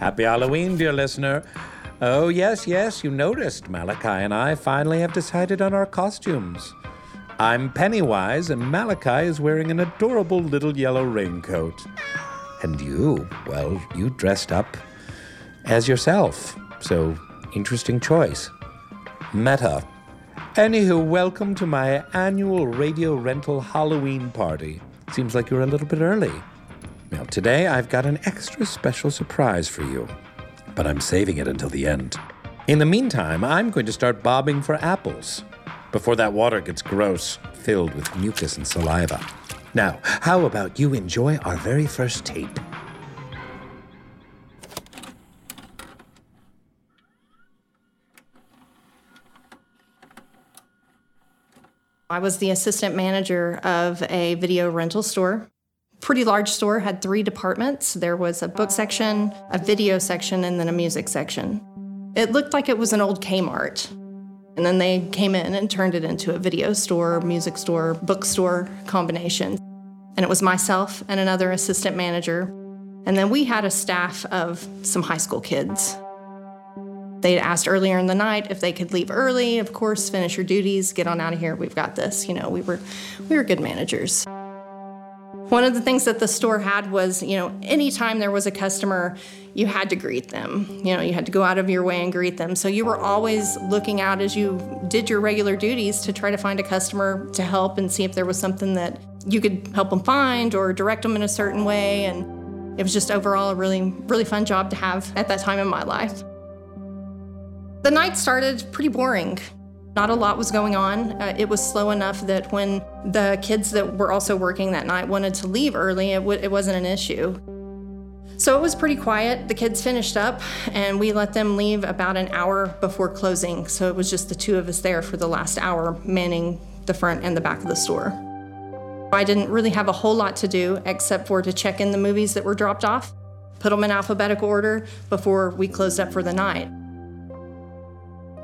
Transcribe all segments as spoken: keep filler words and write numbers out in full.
Happy Halloween, dear listener. Oh, yes, yes, you noticed. Malachi and I finally have decided on our costumes. I'm Pennywise, and Malachi is wearing an adorable little yellow raincoat. And you, well, you dressed up as yourself. So, interesting choice. Meta. Anywho, welcome to my annual Radio Rental Halloween party. Seems like you're a little bit early. Now, today I've got an extra special surprise for you, but I'm saving it until the end. In the meantime, I'm going to start bobbing for apples before that water gets gross, filled with mucus and saliva. Now, how about you enjoy our very first tape? I was the assistant manager of a video rental store. Pretty large store, had three departments. There was a book section, a video section, and then a music section. It looked like it was an old Kmart. And then they came in and turned it into a video store, music store, bookstore combination. And it was myself and another assistant manager. And then we had a staff of some high school kids. They'd asked earlier in the night if they could leave early. Of course, finish your duties, get on out of here, we've got this. You know, we were, we were good managers. One of the things that the store had was, you know, anytime there was a customer, you had to greet them. You know, you had to go out of your way and greet them. So you were always looking out as you did your regular duties to try to find a customer to help and see if there was something that you could help them find or direct them in a certain way. And it was just overall a really, really fun job to have at that time in my life. The night started pretty boring. Not a lot was going on. Uh, it was slow enough that when the kids that were also working that night wanted to leave early, it, w- it wasn't an issue. So it was pretty quiet. The kids finished up and we let them leave about an hour before closing. So it was just the two of us there for the last hour, manning the front and the back of the store. I didn't really have a whole lot to do except for to check in the movies that were dropped off, put them in alphabetical order before we closed up for the night.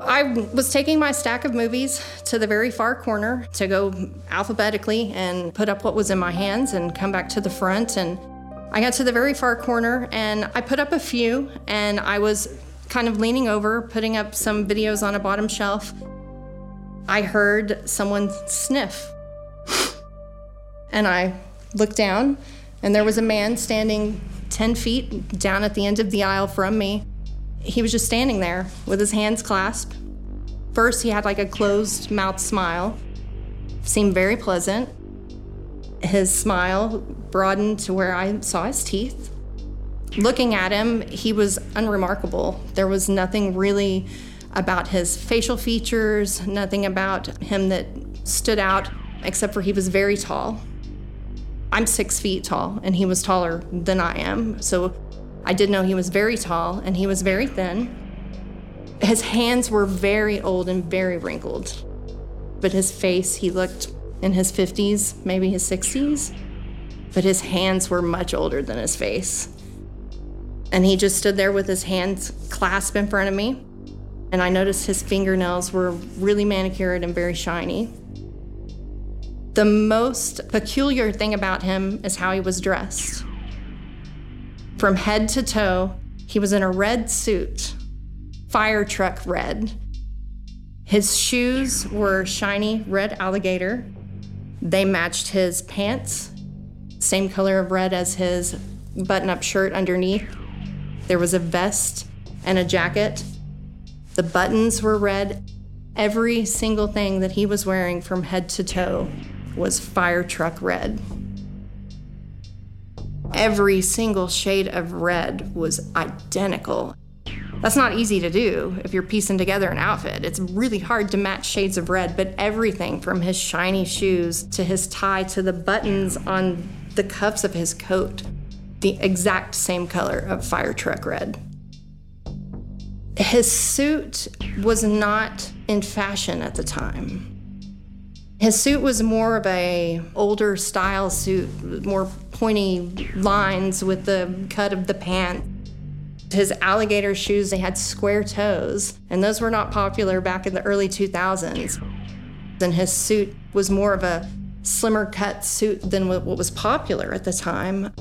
I was taking my stack of movies to the very far corner to go alphabetically and put up what was in my hands and come back to the front. And I got to the very far corner and I put up a few and I was kind of leaning over, putting up some videos on a bottom shelf. I heard someone sniff. And I looked down and there was a man standing ten feet down at the end of the aisle from me. He was just standing there with his hands clasped. First, he had like a closed mouth smile. Seemed very pleasant. His smile broadened to where I saw his teeth. Looking at him, he was unremarkable. There was nothing really about his facial features, nothing about him that stood out, except for he was very tall. I'm six feet tall, and he was taller than I am, so I did know he was very tall and he was very thin. His hands were very old and very wrinkled, but his face, he looked in his fifties, maybe his sixties, but his hands were much older than his face. And he just stood there with his hands clasped in front of me. And I noticed his fingernails were really manicured and very shiny. The most peculiar thing about him is how he was dressed. From head to toe, he was in a red suit, fire truck red. His shoes were shiny red alligator. They matched his pants. same color of red as his button-up shirt underneath. There was a vest and a jacket. The buttons were red. Every single thing that he was wearing from head to toe was fire truck red. Every single shade of red was identical. That's not easy to do if you're piecing together an outfit. It's really hard to match shades of red, but everything from his shiny shoes to his tie to the buttons on the cuffs of his coat, the exact same color of fire truck red. His suit was not in fashion at the time. His suit was more of a older style suit, more pointy lines with the cut of the pant. His alligator shoes, they had square toes, and those were not popular back in the early two thousands. And his suit was more of a slimmer cut suit than what was popular at the time.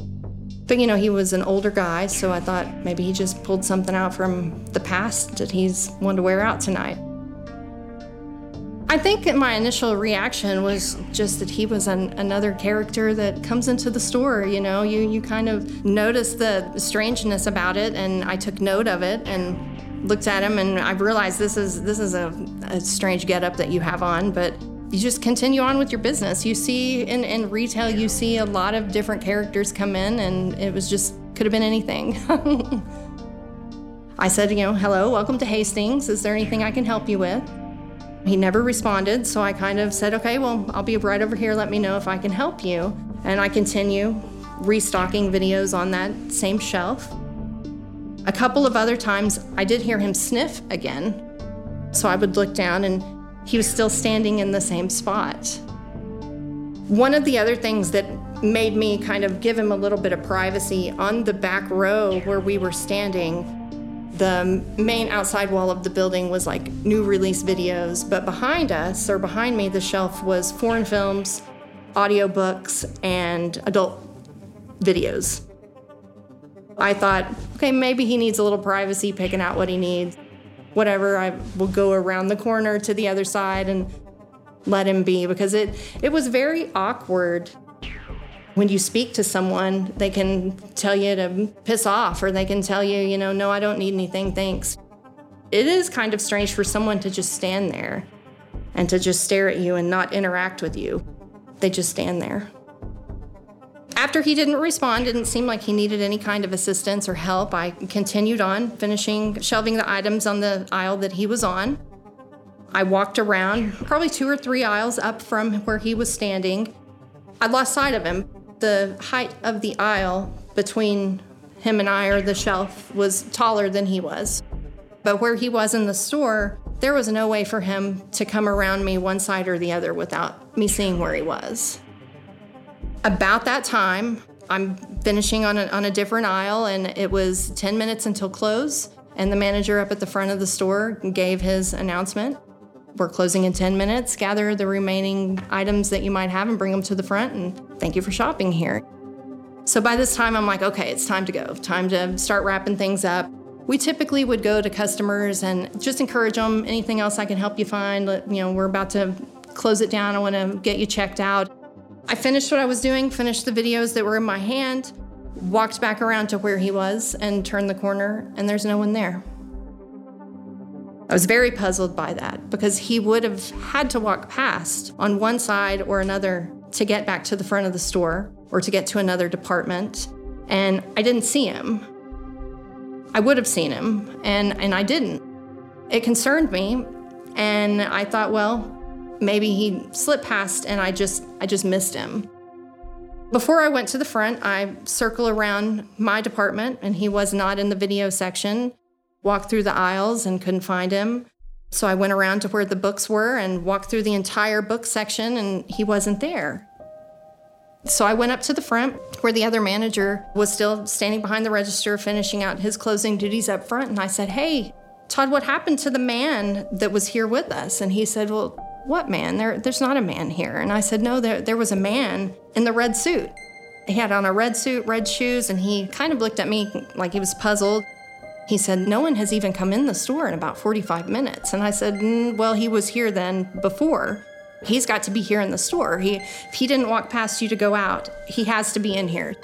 But you know, he was an older guy, so I thought maybe he just pulled something out from the past that he's wanted to wear out tonight. I think that my initial reaction was just that he was an, another character that comes into the store, you know. You, you kind of notice the strangeness about it, and I took note of it and looked at him, and I realized this is this is a, a strange getup that you have on, but you just continue on with your business. You see, in, in retail, you see a lot of different characters come in, and it was just, could have been anything. I said, you know, hello, welcome to Hastings. Is there anything I can help you with? He never responded, so I kind of said, okay, well, I'll be right over here. Let me know if I can help you. And I continue restocking videos on that same shelf. A couple of other times, I did hear him sniff again. So I would look down, and he was still standing in the same spot. One of the other things that made me kind of give him a little bit of privacy, on the back row where we were standing, the main outside wall of the building was like new release videos, but behind us, or behind me, the shelf was foreign films, audiobooks, and adult videos. I thought, okay, maybe he needs a little privacy picking out what he needs. Whatever, I will go around the corner to the other side and let him be, because it, it was very awkward. When you speak to someone, they can tell you to piss off, or they can tell you, you know, no, I don't need anything, thanks. It is kind of strange for someone to just stand there and to just stare at you and not interact with you. They just stand there. After he didn't respond, didn't seem like he needed any kind of assistance or help, I continued on, finishing shelving the items on the aisle that he was on. I walked around, probably two or three aisles up from where he was standing. I lost sight of him. The height of the aisle between him and I, or the shelf, was taller than he was. But where he was in the store, there was no way for him to come around me one side or the other without me seeing where he was. About that time, I'm finishing on a, on a different aisle, and it was ten minutes until close, and the manager up at the front of the store gave his announcement. We're closing in ten minutes. Gather the remaining items that you might have and bring them to the front, and thank you for shopping here. So by this time, I'm like, okay, it's time to go. Time to start wrapping things up. We typically would go to customers and just encourage them, anything else I can help you find? Let, you know, we're about to close it down. I want to get you checked out. I finished what I was doing, finished the videos that were in my hand, walked back around to where he was and turned the corner, and there's no one there. I was very puzzled by that, because he would have had to walk past on one side or another to get back to the front of the store or to get to another department, and I didn't see him. I would have seen him, and, and I didn't. It concerned me, and I thought, well, maybe he slipped past and I just I just missed him. Before I went to the front, I circle around my department, and he was not in the video section. Walked through the aisles and couldn't find him. So I went around to where the books were and walked through the entire book section, and he wasn't there. So I went up to the front where the other manager was still standing behind the register finishing out his closing duties up front, and I said, hey, Todd, what happened to the man that was here with us? And he said, well, what man? There, there's not a man here. And I said, no, there, there was a man in the red suit. He had on a red suit, red shoes, and he kind of looked at me like he was puzzled. He said, no one has even come in the store in about forty-five minutes. And I said, well, he was here then before. He's got to be here in the store. He, if he didn't walk past you to go out, he has to be in here.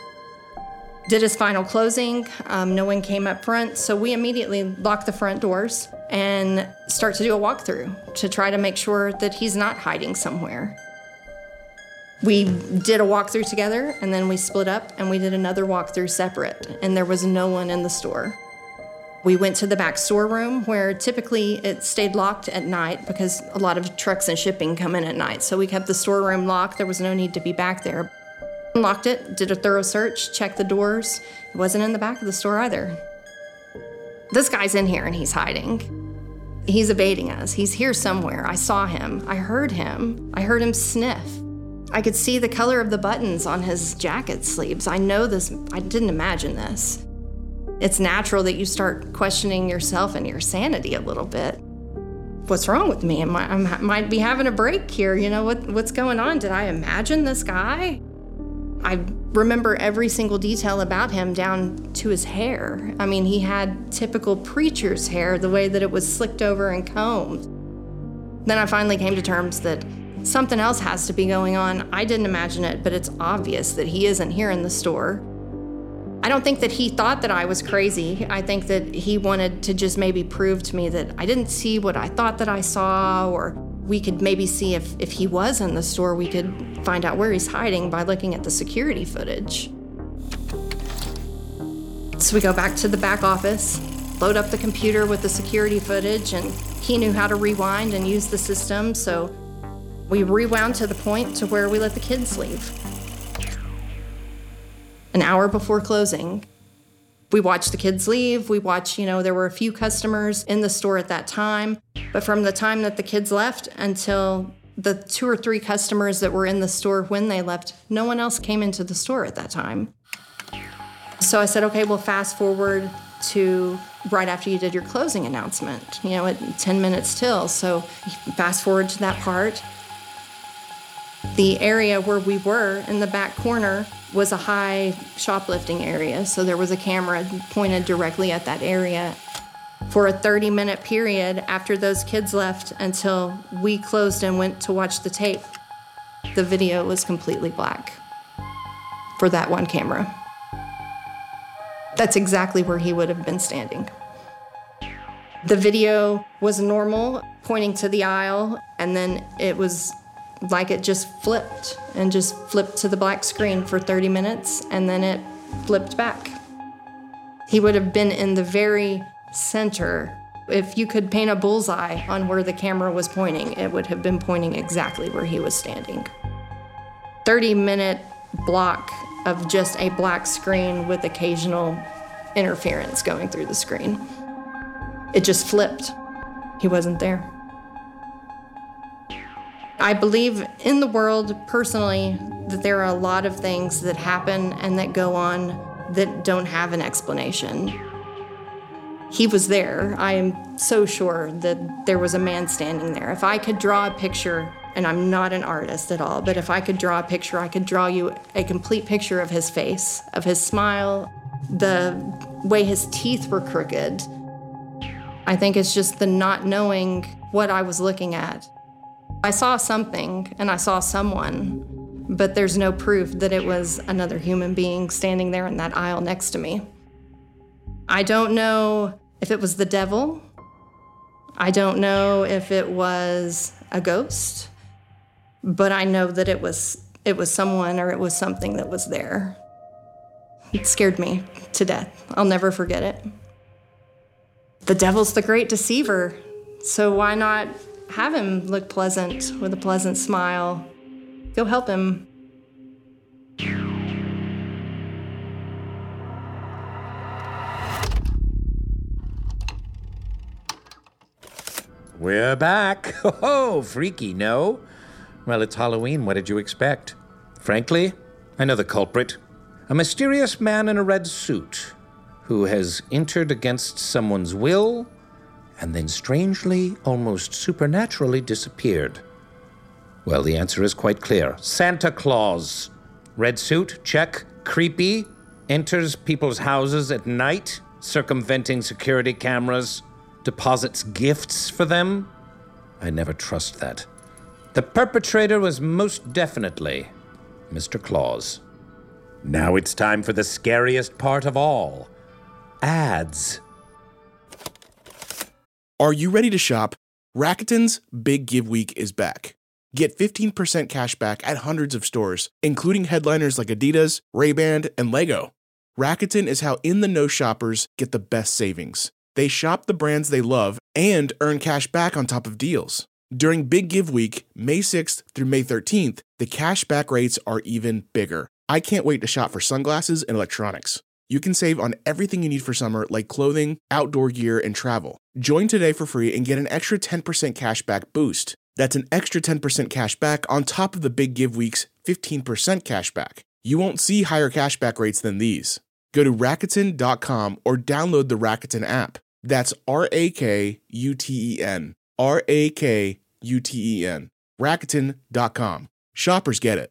Did his final closing. Um, no one came up front, so we immediately locked the front doors and start to do a walkthrough to try to make sure that he's not hiding somewhere. We did a walkthrough together, and then we split up, and we did another walkthrough separate, and there was no one in the store. We went to the back storeroom, where typically it stayed locked at night because a lot of trucks and shipping come in at night, so we kept the storeroom locked. There was no need to be back there. Unlocked it, did a thorough search, checked the doors. It wasn't in the back of the store either. This guy's in here, and he's hiding. He's evading us. He's here somewhere. I saw him. I heard him. I heard him sniff. I could see the color of the buttons on his jacket sleeves. I know this. I didn't imagine this. It's natural that you start questioning yourself and your sanity a little bit. What's wrong with me? Am I, I might be having a break here. You know, what? what's going on? Did I imagine this guy? I remember every single detail about him down to his hair. I mean, he had typical preacher's hair, the way that it was slicked over and combed. Then I finally came to terms that something else has to be going on. I didn't imagine it, but it's obvious that he isn't here in the store. I don't think that he thought that I was crazy. I think that he wanted to just maybe prove to me that I didn't see what I thought that I saw, or we could maybe see if, if he was in the store, we could find out where he's hiding by looking at the security footage. So we go back to the back office, load up the computer with the security footage, and he knew how to rewind and use the system, so we rewound to the point to where we let the kids leave. An hour before closing, we watched the kids leave. We watched, you know, there were a few customers in the store at that time, but from the time that the kids left until the two or three customers that were in the store when they left, no one else came into the store at that time. So I said, okay, well, fast forward to right after you did your closing announcement, you know, at ten minutes till. So fast forward to that part. The area where we were in the back corner was a high shoplifting area, so there was a camera pointed directly at that area. For a thirty-minute period after those kids left until we closed and went to watch the tape, the video was completely black for that one camera. That's exactly where he would have been standing. The video was normal, pointing to the aisle, and then it was like it just flipped and just flipped to the black screen for thirty minutes, and then it flipped back. He would have been in the very center. If you could paint a bullseye on where the camera was pointing, it would have been pointing exactly where he was standing. thirty-minute block of just a black screen with occasional interference going through the screen. It just flipped. He wasn't there. I believe in the world, personally, that there are a lot of things that happen and that go on that don't have an explanation. He was there. I am so sure that there was a man standing there. If I could draw a picture, and I'm not an artist at all, but if I could draw a picture, I could draw you a complete picture of his face, of his smile, the way his teeth were crooked. I think it's just the not knowing what I was looking at. I saw something, and I saw someone, but there's no proof that it was another human being standing there in that aisle next to me. I don't know if it was the devil. I don't know if it was a ghost, but I know that it was it was someone or it was something that was there. It scared me to death. I'll never forget it. The devil's the great deceiver, so why not have him look pleasant with a pleasant smile? Go help him. We're back. Oh, freaky, no? Well, it's Halloween. What did you expect? Frankly, I know the culprit. A mysterious man in a red suit who has entered against someone's will and then strangely, almost supernaturally disappeared. Well, the answer is quite clear. Santa Claus. Red suit, check, creepy, enters people's houses at night, circumventing security cameras, deposits gifts for them. I never trust that. The perpetrator was most definitely Mister Claus. Now it's time for the scariest part of all, ads. Are you ready to shop? Rakuten's Big Give Week is back. Get fifteen percent cash back at hundreds of stores, including headliners like Adidas, Ray-Ban, and Lego. Rakuten is how in-the-know shoppers get the best savings. They shop the brands they love and earn cash back on top of deals. During Big Give Week, May sixth through May thirteenth, the cash back rates are even bigger. I can't wait to shop for sunglasses and electronics. You can save on everything you need for summer, like clothing, outdoor gear, and travel. Join today for free and get an extra ten percent cash back boost. That's an extra ten percent cash back on top of the Big Give Week's fifteen percent cash back. You won't see higher cash back rates than these. Go to Rakuten dot com or download the Rakuten app. That's R A K U T E N. R A K U T E N. Rakuten dot com. Shoppers get it.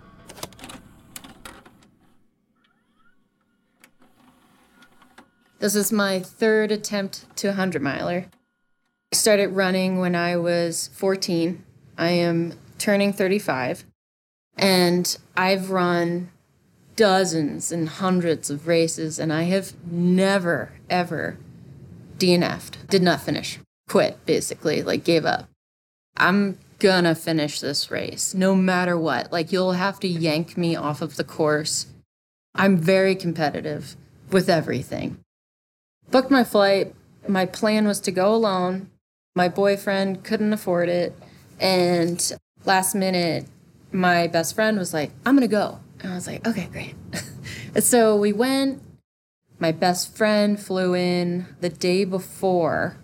This is my third attempt to a hundred miler. I started running when I was fourteen. I am turning thirty-five. And I've run dozens and hundreds of races, and I have never, ever D N F'd. Did not finish. Quit, basically. Like, gave up. I'm gonna finish this race, no matter what. Like, you'll have to yank me off of the course. I'm very competitive with everything. Booked my flight. My plan was to go alone. My boyfriend couldn't afford it. And last minute, my best friend was like, I'm going to go. And I was like, okay, great. So we went. My best friend flew in the day before.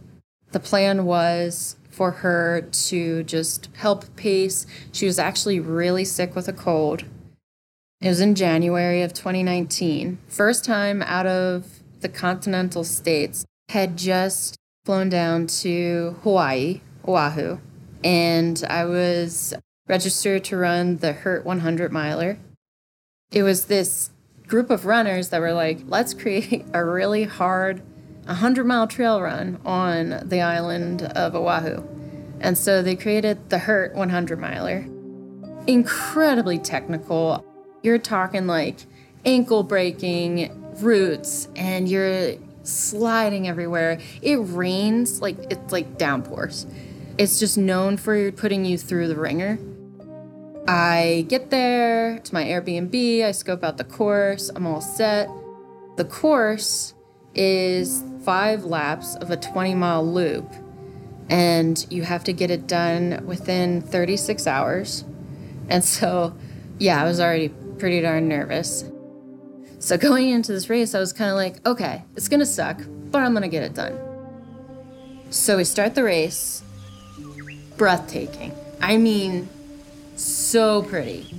The plan was for her to just help pace. She was actually really sick with a cold. It was in January of twenty nineteen. First time out of the continental states, had just flown down to Hawaii, Oahu, and I was registered to run the Hurt one hundred miler. It was this group of runners that were like, let's create a really hard hundred mile trail run on the island of Oahu. And so they created the Hurt one hundred miler. Incredibly technical. You're talking like ankle breaking roots, and you're sliding everywhere. It rains, like, it's like downpours. It's just known for putting you through the ringer. I get there to my Airbnb, I scope out the course, I'm all set. The course is five laps of a twenty mile loop, and you have to get it done within thirty-six hours. And so, yeah, I was already pretty darn nervous. So going into this race, I was kind of like, okay, it's going to suck, but I'm going to get it done. So we start the race. Breathtaking. I mean, so pretty.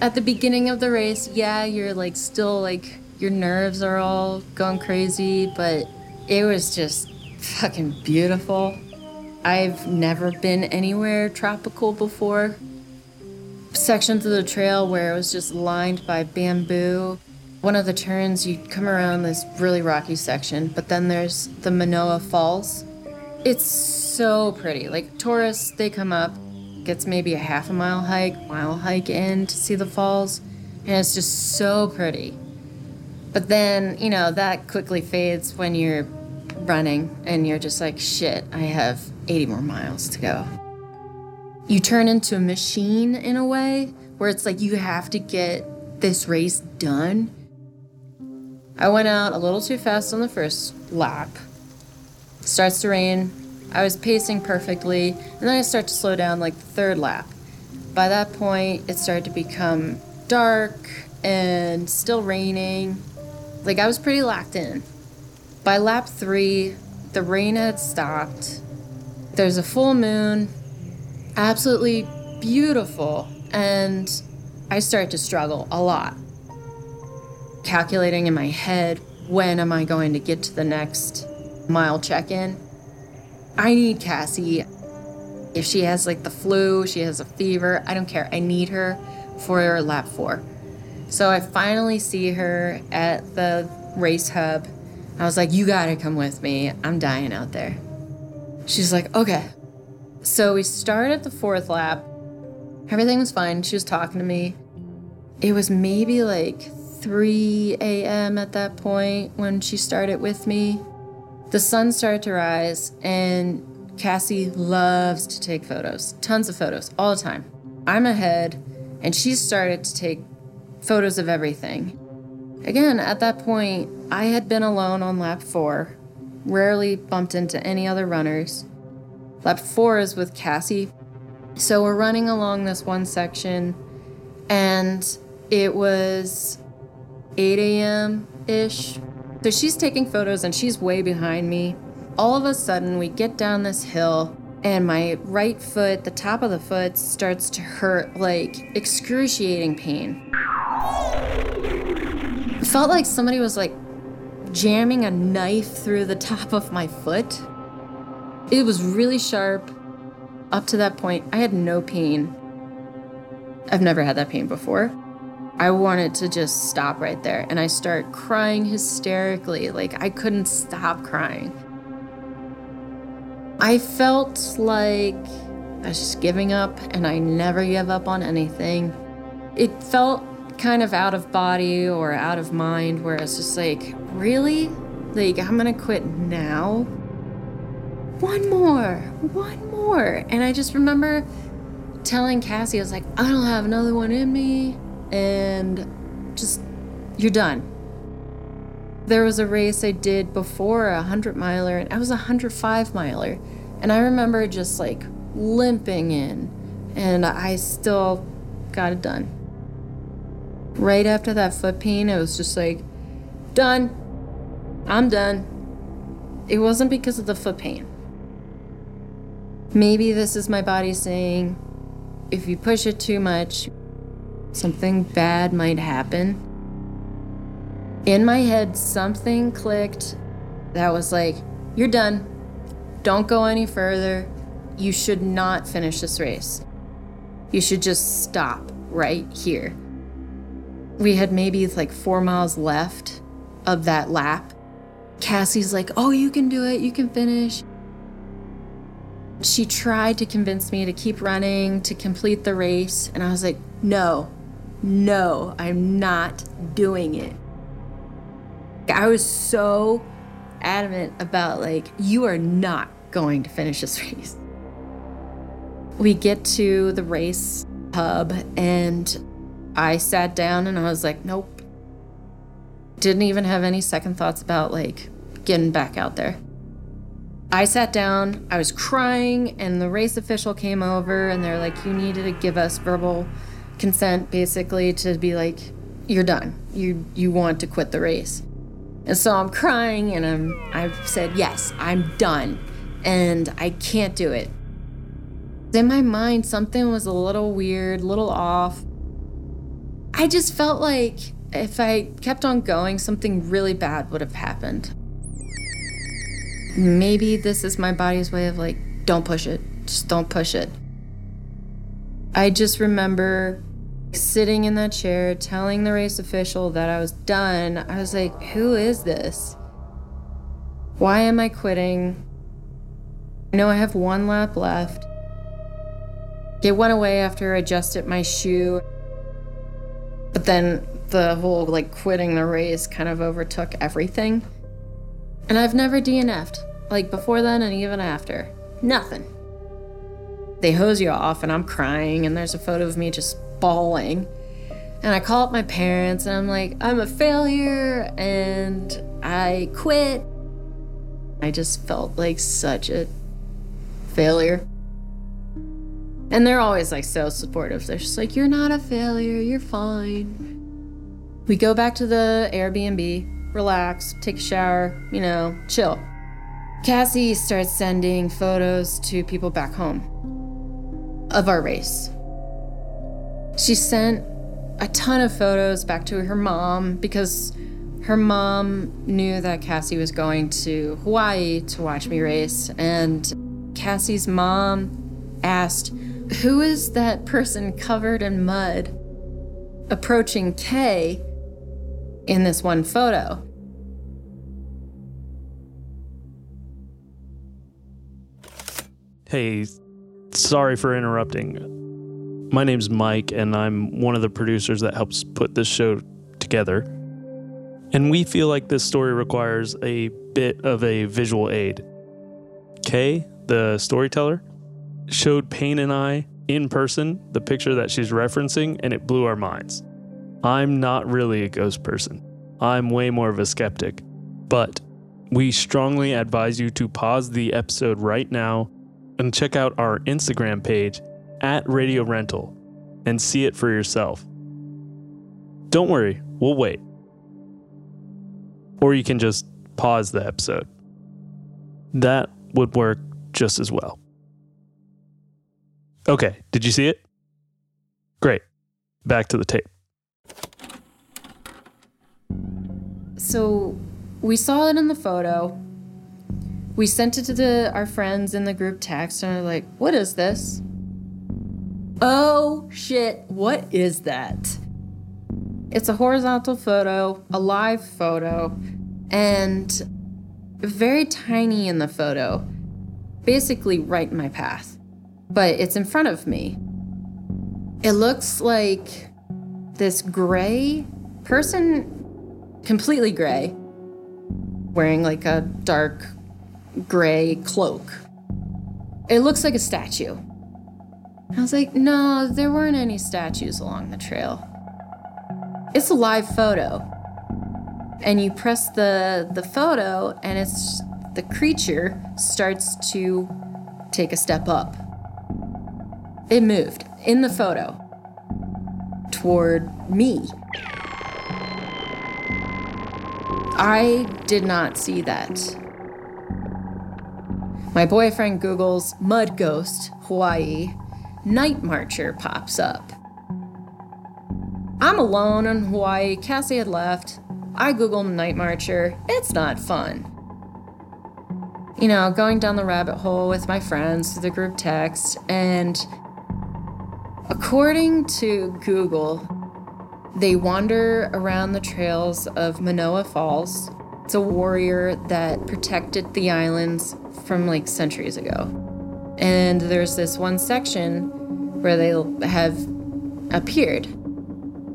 At the beginning of the race, yeah, you're like still like, your nerves are all going crazy, but it was just fucking beautiful. I've never been anywhere tropical before. Sections of the trail where it was just lined by bamboo. one of the turns, you come around this really rocky section, but then there's the Manoa Falls. It's so pretty. Like, tourists, they come up, gets maybe a half a mile hike, mile hike in to see the falls, and it's just so pretty. But then, you know, that quickly fades when you're running, and you're just like, shit, I have eighty more miles to go. You turn into a machine in a way, where it's like you have to get this race done. I went out a little too fast on the first lap. Starts to rain. I was pacing perfectly, and then I start to slow down like the third lap. By that point, it started to become dark and still raining. Like, I was pretty locked in. By lap three, the rain had stopped. There's a full moon, absolutely beautiful, and I start to struggle a lot. Calculating in my head, when am I going to get to the next mile check-in? I need Cassie. If she has like the flu, she has a fever, I don't care. I need her for lap four. So I finally see her at the race hub. I was like, you gotta come with me. I'm dying out there. She's like, okay. So we start at the fourth lap. Everything was fine. She was talking to me. It was maybe like three a.m. at that point when she started with me. The sun started to rise, and Cassie loves to take photos. Tons of photos, all the time. I'm ahead, and she started to take photos of everything. Again, at that point, I had been alone on lap four, rarely bumped into any other runners. Lap four is with Cassie. So we're running along this one section, and it was eight a.m.-ish. So she's taking photos, and she's way behind me. All of a sudden, we get down this hill, and my right foot, the top of the foot, starts to hurt, like, excruciating pain. It felt like somebody was, like, jamming a knife through the top of my foot. It was really sharp. Up to that point, I had no pain. I've never had that pain before. I wanted to just stop right there, and I start crying hysterically. Like, I couldn't stop crying. I felt like I was just giving up, and I never give up on anything. It felt kind of out of body or out of mind, where it's just like, really? Like, I'm gonna quit now? One more, one more. And I just remember telling Cassie, I was like, I don't have another one in me. And just, you're done. There was a race I did before, a hundred miler, and I was a hundred five miler. And I remember just like limping in, and I still got it done. Right after that foot pain, I was just like, done, I'm done. It wasn't because of the foot pain. Maybe this is my body saying, if you push it too much, something bad might happen. In my head, something clicked that was like, you're done. Don't go any further. You should not finish this race. You should just stop right here. We had maybe like four miles left of that lap. Cassie's like, oh, you can do it. You can finish. She tried to convince me to keep running, to complete the race. And I was like, no, no, I'm not doing it. I was so adamant about, like, you are not going to finish this race. We get to the race hub, and I sat down, and I was like, nope. Didn't even have any second thoughts about, like, getting back out there. I sat down, I was crying, and the race official came over, and they're like, you needed to give us verbal consent, basically, to be like, you're done. You you want to quit the race. And so I'm crying, and I'm I said, yes, I'm done, and I can't do it. In my mind, something was a little weird, a little off. I just felt like if I kept on going, something really bad would have happened. Maybe this is my body's way of like, don't push it, just don't push it. I just remember Sitting in that chair, telling the race official that I was done, I was like, who is this? Why am I quitting? I know I have one lap left. It went away after I adjusted my shoe. But then the whole like quitting the race kind of overtook everything. And I've never D N F'd, like before then and even after. Nothing. They hose you off and I'm crying and there's a photo of me just bawling. And I call up my parents and I'm like, I'm a failure and I quit. I just felt like such a failure. And they're always like so supportive. They're just like, you're not a failure, you're fine. We go back to the Airbnb, relax, take a shower, you know, chill. Cassie starts sending photos to people back home of our race. She sent a ton of photos back to her mom because her mom knew that Cassie was going to Hawaii to watch me race, and Cassie's mom asked, who is that person covered in mud approaching Kay in this one photo? Hey, sorry for interrupting. My name's Mike, and I'm one of the producers that helps put this show together. And we feel like this story requires a bit of a visual aid. Kay, the storyteller, showed Payne and I, in person, the picture that she's referencing, and it blew our minds. I'm not really a ghost person. I'm way more of a skeptic. But we strongly advise you to pause the episode right now and check out our Instagram page, at Radio Rental, and see it for yourself. Don't worry, we'll wait. Or you can just pause the episode. That would work just as well. Okay, did you see it? Great. Back to the tape. So we saw it in the photo. We sent it to the, our friends in the group text and they're like, what is this? Oh shit, what is that? It's a horizontal photo, a live photo, and very tiny in the photo, basically right in my path, but it's in front of me. It looks like this gray person, completely gray, wearing like a dark gray cloak. It looks like a statue. I was like, no, there weren't any statues along the trail. It's a live photo, and you press the, the photo, and it's the creature starts to take a step up. It moved, in the photo, toward me. I did not see that. My boyfriend Googles mud ghost, Hawaii. Night Marcher pops up. I'm alone in Hawaii, Cassie had left. I Googled Night Marcher, it's not fun. You know, going down the rabbit hole with my friends through the group text, and according to Google, they wander around the trails of Manoa Falls. It's a warrior that protected the islands from like centuries ago. And there's this one section where they have appeared.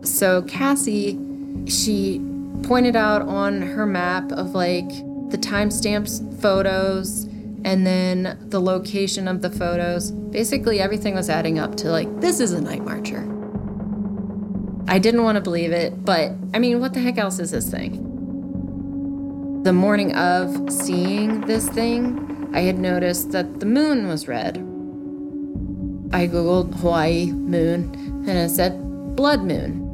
So Cassie, she pointed out on her map of like the timestamps photos and then the location of the photos. Basically everything was adding up to like, this is a Night Marcher. I didn't want to believe it, but I mean, what the heck else is this thing? The morning of seeing this thing, I had noticed that the moon was red. I Googled Hawaii moon and it said blood moon.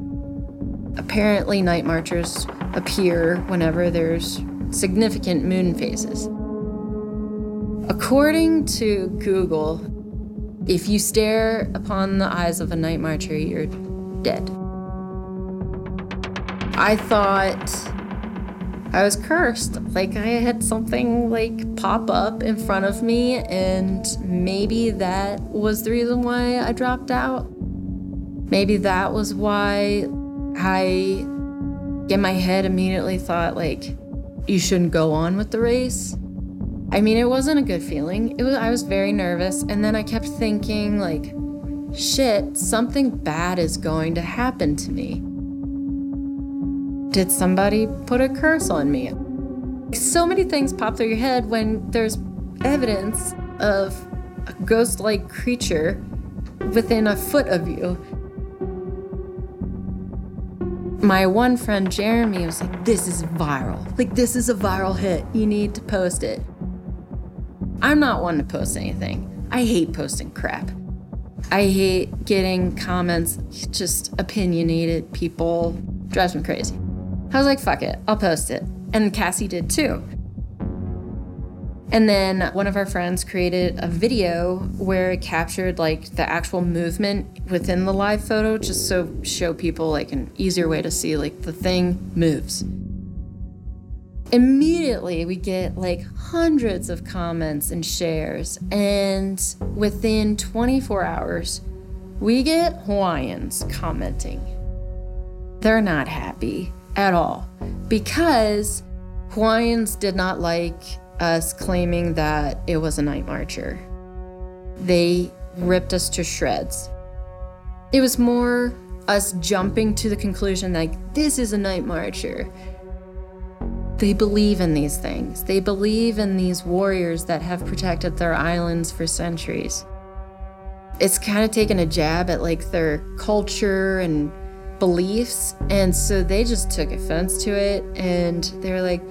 Apparently, Night Marchers appear whenever there's significant moon phases. According to Google, if you stare upon the eyes of a Night Marcher, you're dead. I thought I was cursed. Like, I had something, like, pop up in front of me, and maybe that was the reason why I dropped out. Maybe that was why I, in my head, immediately thought, like, you shouldn't go on with the race. I mean, it wasn't a good feeling. It was, I was very nervous. And then I kept thinking, like, shit, something bad is going to happen to me. Did somebody put a curse on me? So many things pop through your head when there's evidence of a ghost-like creature within a foot of you. My one friend, Jeremy, was like, this is viral. Like, this is a viral hit. You need to post it. I'm not one to post anything. I hate posting crap. I hate getting comments, just opinionated people. Drives me crazy. I was like, fuck it, I'll post it. And Cassie did too. And then one of our friends created a video where it captured like the actual movement within the live photo, just so show people like an easier way to see like the thing moves. Immediately we get like hundreds of comments and shares, and within twenty-four hours, we get Hawaiians commenting. They're not happy at all because Hawaiians did not like us claiming that it was a Night Marcher. They ripped us to shreds. It was more us jumping to the conclusion like, this is a Night Marcher. They believe in these things. They believe in these warriors that have protected their islands for centuries. It's kind of taken a jab at like their culture and beliefs, and so they just took offense to it, and they were like,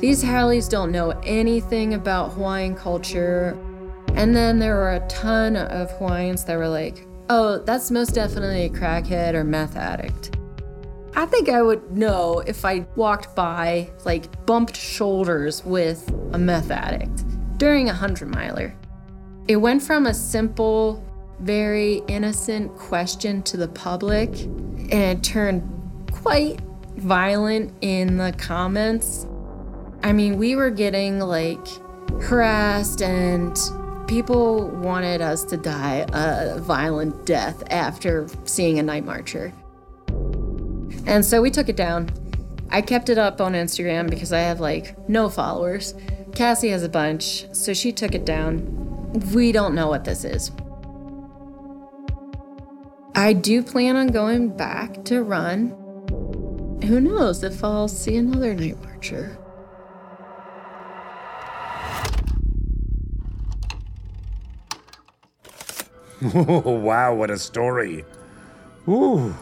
these Hallies don't know anything about Hawaiian culture. And then there were a ton of Hawaiians that were like, oh, that's most definitely a crackhead or meth addict. I think I would know if I walked by, like, bumped shoulders with a meth addict during a hundred miler. It went from a simple, very innocent question to the public, and it turned quite violent in the comments. I mean, we were getting like harassed, and people wanted us to die a violent death after seeing a Night Marcher. And so we took it down. I kept it up on Instagram because I have like no followers. Cassie has a bunch, so she took it down. We don't know what this is. I do plan on going back to run. Who knows if I'll see another Night Marcher. Oh, wow, what a story. Ooh,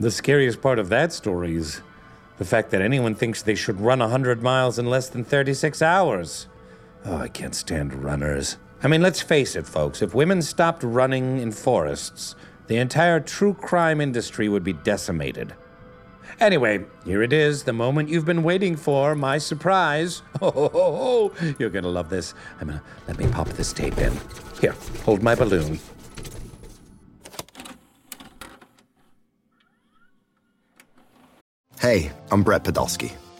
the scariest part of that story is the fact that anyone thinks they should run one hundred miles in less than thirty-six hours. Oh, I can't stand runners. I mean, let's face it, folks. If women stopped running in forests, the entire true crime industry would be decimated. Anyway, here it is, the moment you've been waiting for, my surprise. Oh, ho, ho, ho. You're gonna love this. I'm gonna, let me pop this tape in. Here, hold my balloon. Hey, I'm Brett Podolsky,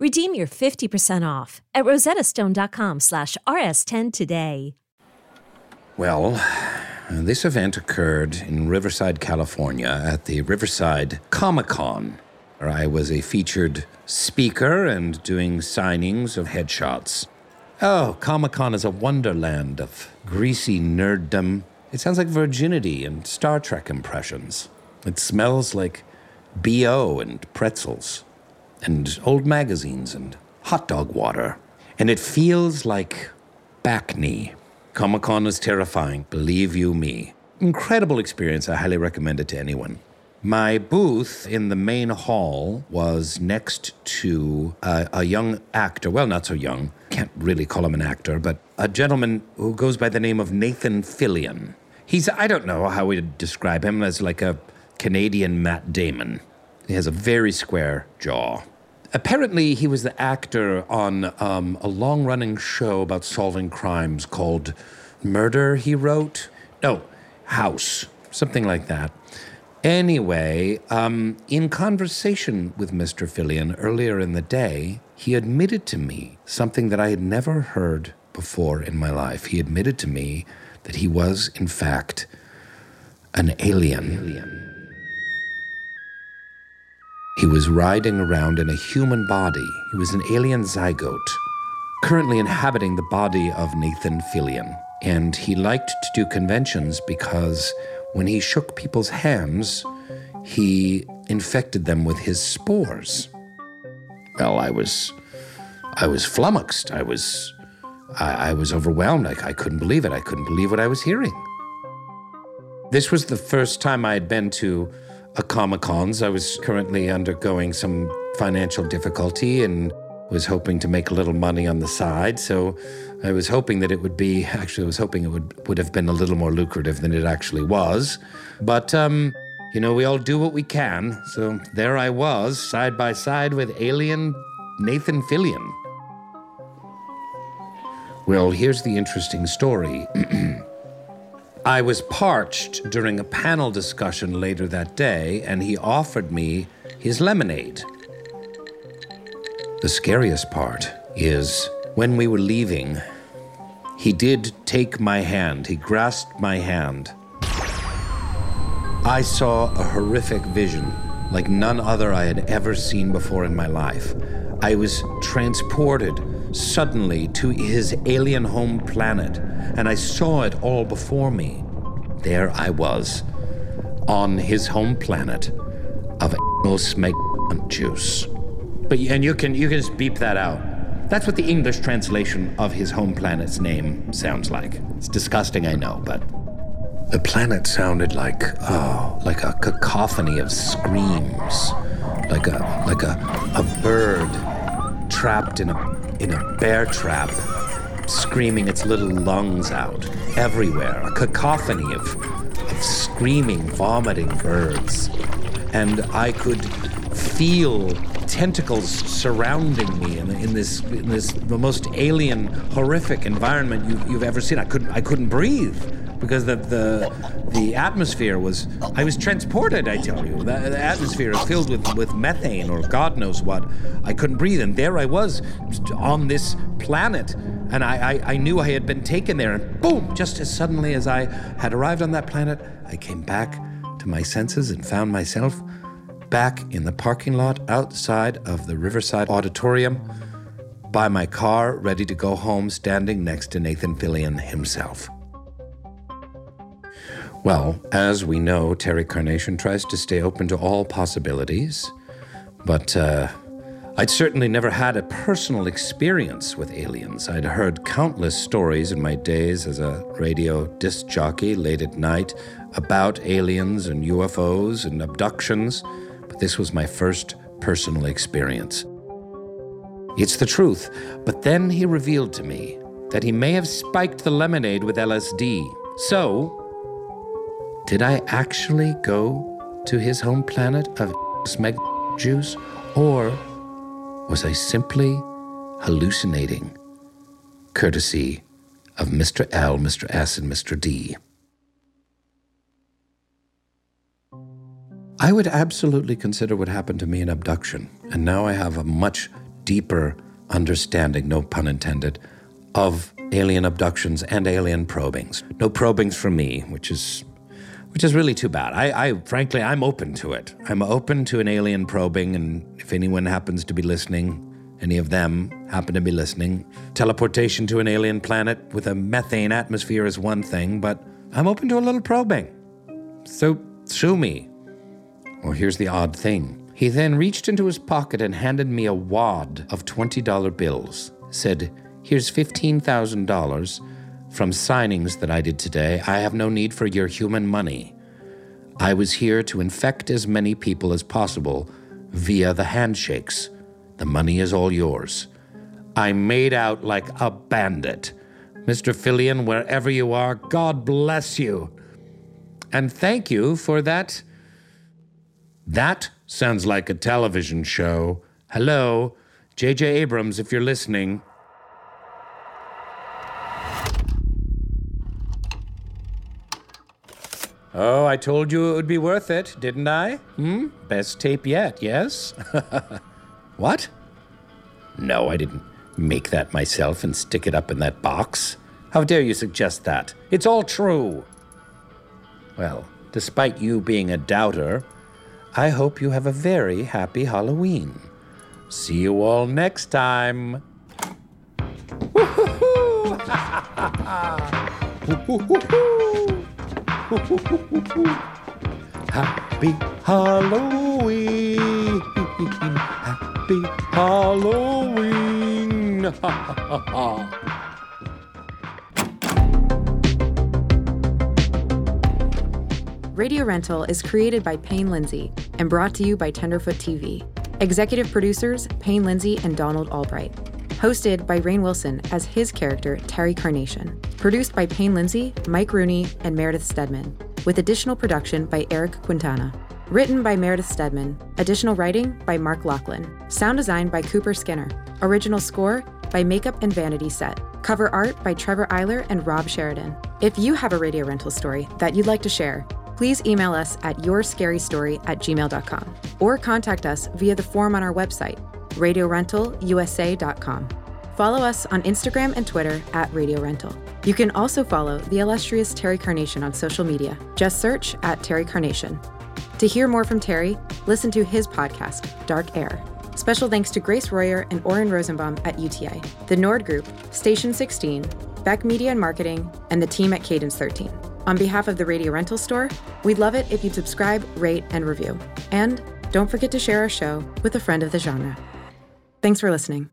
Redeem your fifty percent off at rosettastone dot com slash R S ten today. Well, this event occurred in Riverside, California at the Riverside Comic-Con, where I was a featured speaker and doing signings of headshots. Oh, Comic-Con is a wonderland of greasy nerddom. It sounds like virginity and Star Trek impressions. It smells like B O and pretzels and old magazines and hot dog water. And it feels like back knee. Comic-Con is terrifying, believe you me. Incredible experience. I highly recommend it to anyone. My booth in the main hall was next to a, a young actor. Well, not so young. Can't really call him an actor, but a gentleman who goes by the name of Nathan Fillion. He's, I don't know how we'd describe him, as like a Canadian Matt Damon. He has a very square jaw. Apparently, he was the actor on um, a long-running show about solving crimes called Murder, She Wrote? No, House, something like that. Anyway, um, in conversation with Mister Fillion earlier in the day, he admitted to me something that I had never heard before in my life. He admitted to me that he was, in fact, an alien. alien. He was riding around in a human body. He was an alien zygote, currently inhabiting the body of Nathan Fillion. And he liked to do conventions because when he shook people's hands, he infected them with his spores. Well, I was, I was flummoxed. I was, I, I was overwhelmed. I, I couldn't believe it. I couldn't believe what I was hearing. This was the first time I had been to a Comic-Con's. I was currently undergoing some financial difficulty and was hoping to make a little money on the side, so I was hoping that it would be, actually I was hoping it would, would have been a little more lucrative than it actually was. But, um, you know, we all do what we can, so there I was, side by side with alien Nathan Fillion. Well, here's the interesting story. I was parched during a panel discussion later that day, and he offered me his lemonade. The scariest part is when we were leaving, he did take my hand. He grasped my hand. I saw a horrific vision like none other I had ever seen before in my life. I was transported suddenly to his alien home planet, and I saw it all before me. There I was, on his home planet of Osme juice. But, and you can you can just beep that out. That's what the English translation of his home planet's name sounds like. It's disgusting, I know, but the planet sounded like oh, like a cacophony of screams, like a like a a bird trapped in a in a bear trap, screaming its little lungs out everywhere. A cacophony of of screaming, vomiting birds, and I could feel tentacles surrounding me in, in this in this the most alien, horrific environment you, you've ever seen. I couldn't I couldn't breathe. because the the the atmosphere was. I was transported. I tell you, the, the atmosphere is filled with with methane or God knows what. I couldn't breathe, and there I was on this planet, and I I, I knew I had been taken there, and boom! Just as suddenly as I had arrived on that planet, I came back to my senses and found myself back in the parking lot outside of the Riverside Auditorium, by my car, ready to go home, standing next to Nathan Fillion himself. Well, as we know, Terry Carnation tries to stay open to all possibilities, but uh, I'd certainly never had a personal experience with aliens. I'd heard countless stories in my days as a radio disc jockey late at night about aliens and U F Os and abductions, but this was my first personal experience. It's the truth, but then he revealed to me that he may have spiked the lemonade with L S D. So, did I actually go to his home planet of Smeg juice, or was I simply hallucinating, courtesy of Mister L, Mister S, and Mister D? I would absolutely consider what happened to me an abduction, and now I have a much deeper understanding, no pun intended, of alien abductions and alien probings. No probings for me, which is which is really too bad. I, I frankly, I'm open to it. I'm open to an alien probing, and if anyone happens to be listening, any of them happen to be listening, teleportation to an alien planet with a methane atmosphere is one thing, but I'm open to a little probing. So sue me. Well, here's the odd thing. He then reached into his pocket and handed me a wad of twenty dollar bills, said, "Here's fifteen thousand dollars from signings that I did today. I have no need for your human money. I was here to infect as many people as possible via the handshakes. The money is all yours." I made out like a bandit. Mister Fillion, wherever you are, God bless you. And thank you for that. That sounds like a television show. Hello, J J. Abrams, if you're listening. Oh, I told you it would be worth it, didn't I? Hmm? Best tape yet, yes? What? No, I didn't make that myself and stick it up in that box. How dare you suggest that? It's all true. Well, despite you being a doubter, I hope you have a very happy Halloween. See you all next time. Woo-hoo-hoo! Woo-hoo-hoo-hoo! Woo-hoo-hoo-hoo! Happy Halloween! Happy Halloween! Ha ha ha ha! Radio Rental is created by Payne Lindsay and brought to you by Tenderfoot T V. Executive producers Payne Lindsay and Donald Albright. Hosted by Rainn Wilson as his character, Terry Carnation. Produced by Payne Lindsay, Mike Rooney, and Meredith Stedman, with additional production by Eric Quintana. Written by Meredith Stedman. Additional writing by Mark Lachlan. Sound design by Cooper Skinner. Original score by Makeup and Vanity Set. Cover art by Trevor Eiler and Rob Sheridan. If you have a Radio Rental story that you'd like to share, please email us at your scary story at gmail dot com or contact us via the form on our website, radio rental u s a dot com. Follow us on Instagram and Twitter at Radio Rental. You can also follow the illustrious Terry Carnation on social media. Just search at Terry Carnation. To hear more from Terry, listen to his podcast, Dark Air. Special thanks to Grace Royer and Oren Rosenbaum at U T I, the Nord Group, Station sixteen, Beck Media and Marketing, and the team at Cadence thirteen. On behalf of the Radio Rental Store, we'd love it if you'd subscribe, rate, and review. And don't forget to share our show with a friend of the genre. Thanks for listening.